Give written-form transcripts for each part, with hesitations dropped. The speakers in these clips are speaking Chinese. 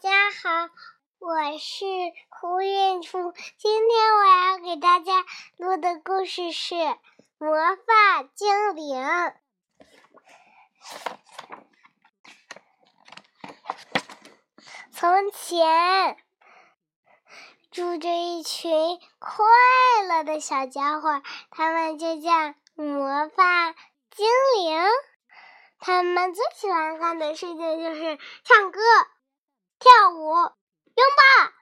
家好，我是胡彦初。今天我要给大家录的故事是《魔法精灵》。从前住着一群快乐的小家伙，他们就叫魔法精灵。他们最喜欢干的事情就是唱歌、跳舞、拥抱，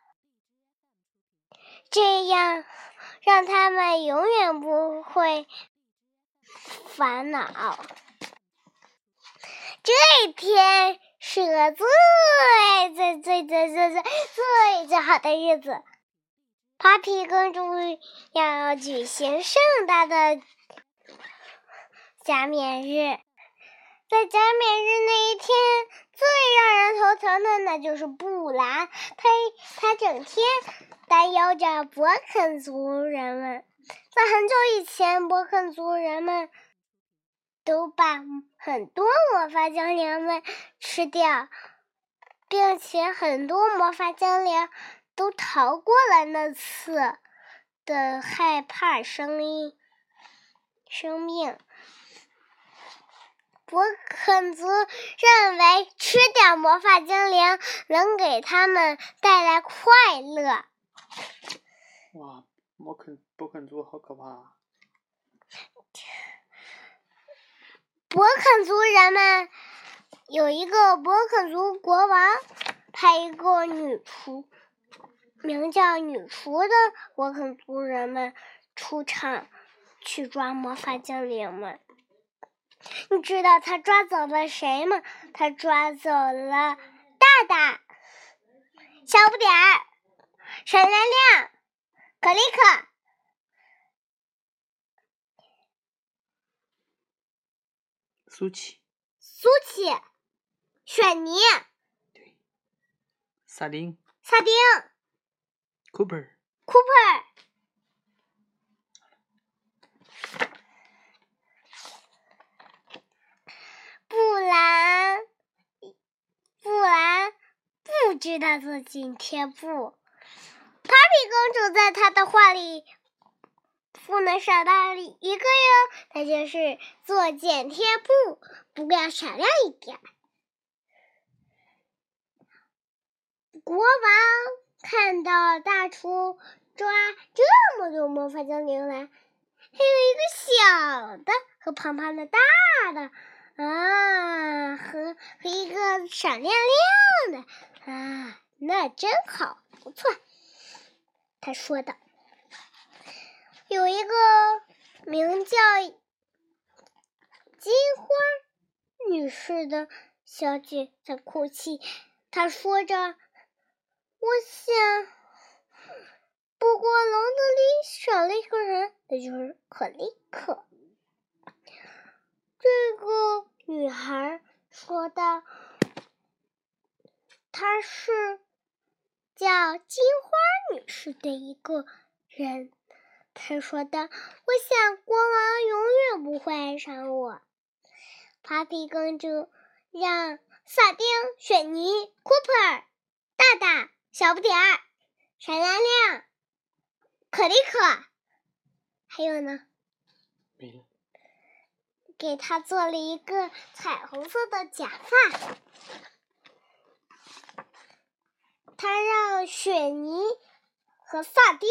这样让他们永远不会烦恼。这一天是个最好的日子，Poppy公主要举行盛大的加冕日。在加冕日那一天，最让人头疼的那就是布兰，她整天担忧着勃肯族人们。在很久以前，勃肯族人们都把很多魔法精灵们吃掉，并且很多魔法精灵都逃过了那次的害怕生命。勃肯族认为吃掉魔法精灵能给他们带来快乐。哇，勃肯族好可怕啊！勃肯族人们有一个勃肯族国王，派一个女厨，名叫女厨的勃肯族人们出场去抓魔法精灵们。你知道他抓走了谁吗？他抓走了大大、小不点儿、闪亮亮、可丽可、苏琪、雪妮、对，萨丁、Cooper。布兰不知道自己贴布。Poppy公主在她的画里不能少到一个哟，那就是做剪贴布，不过要少量一点。国王看到大厨抓这么多魔法精灵来，还有一个小的和胖胖的大的。和一个闪亮亮的啊，那真好，不错。他说道：“有一个名叫金花女士的小姐在哭泣，她说着：‘我想，不过笼子里少了一个人，那就是可丽可。’”这个女孩说道，她是叫金花女士的一个人。她说道，我想国王永远不会爱上我。Poppy公主让萨丁、雪妮、Cooper、大大、小不点儿、闪亮亮、可丽可，还有呢？没了。给他做了一个彩虹色的假发，他让雪妮和萨丁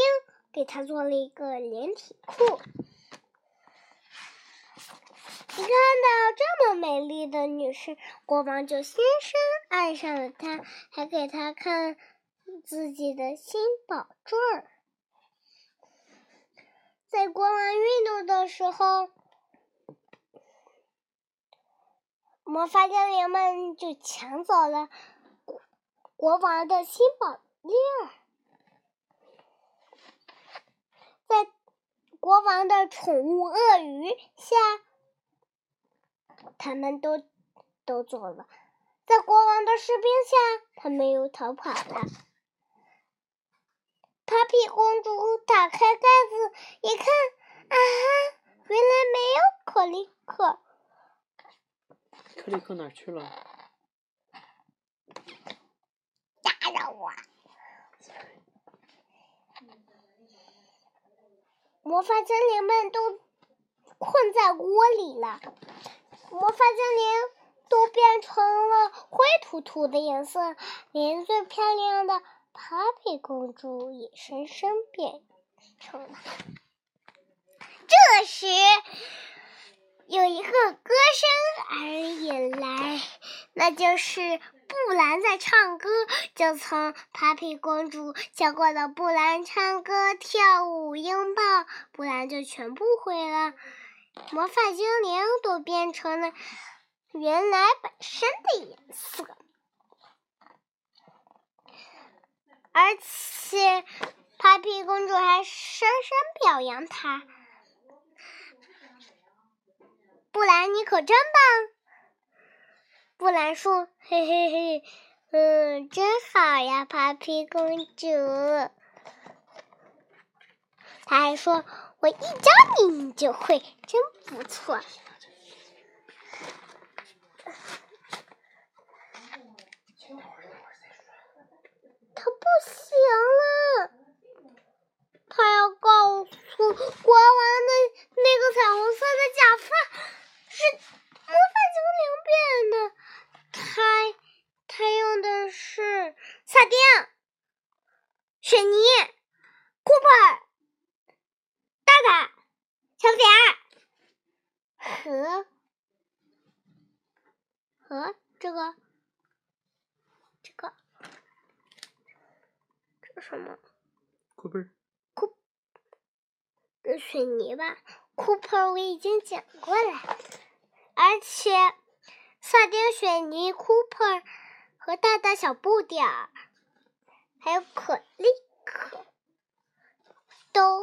给他做了一个连体裤。一看到这么美丽的女士，国王就深深爱上了她，还给她看自己的新宝坠。在国王运动的时候，魔法精灵们就抢走了国王的新宝链儿。在国王的宠物鳄鱼下，他们都走了。在国王的士兵下，他们又逃跑了。Poppy公主打开盖子一看，啊哈，原来没有可丽可。可丽可哪去了？画。魔法精灵们都困在窝里了，魔法精灵都变成了灰土土的颜色，连最漂亮的 Poppy 公主也深深变成了。这时有一个歌声而引来，那就是布兰在唱歌。就从 Poppy 公主教过的布兰唱歌、跳舞、拥抱，布兰就全部会了。魔法精灵都变成了原来本身的颜色，而且 Poppy 公主还深深表扬她。布兰，你可真棒！布兰说：“嘿嘿嘿，真好呀，Poppy公主。”她还说：“我一教你，你就会，真不错。”她不行了，她要告诉国王的那个彩虹色的假发。是魔法精灵变的，他用的是萨丁、雪泥、Cooper、大大、小不点儿和这什么？Cooper，雪泥吧。Cooper 我已经讲过了。而且萨丁、雪泥、Cooper 和大大、小不点儿还有可丽可都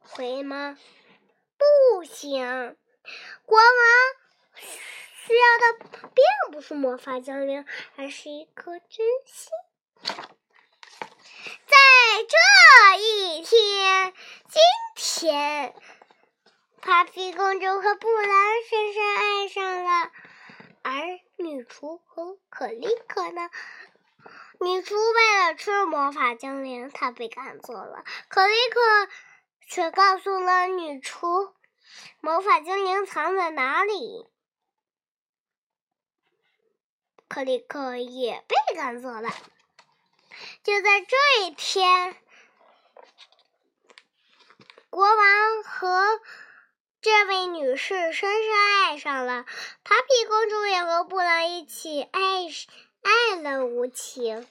会吗？不行，国王需要的并不是魔法精灵，而是一颗真心。在这一天，今天Poppy 公主和布兰深深爱上了，而女厨和可丽可呢？女厨为了吃魔法精灵，她被赶走了。可丽可却告诉了女厨，魔法精灵藏在哪里。可丽可也被赶走了。就在这一天，国王和这位女士深深爱上了 Poppy 公主，也和布兰一起爱了无情。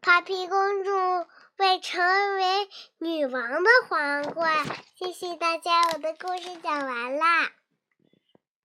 Poppy 公主被成为女王的皇冠。谢谢大家，我的故事讲完啦。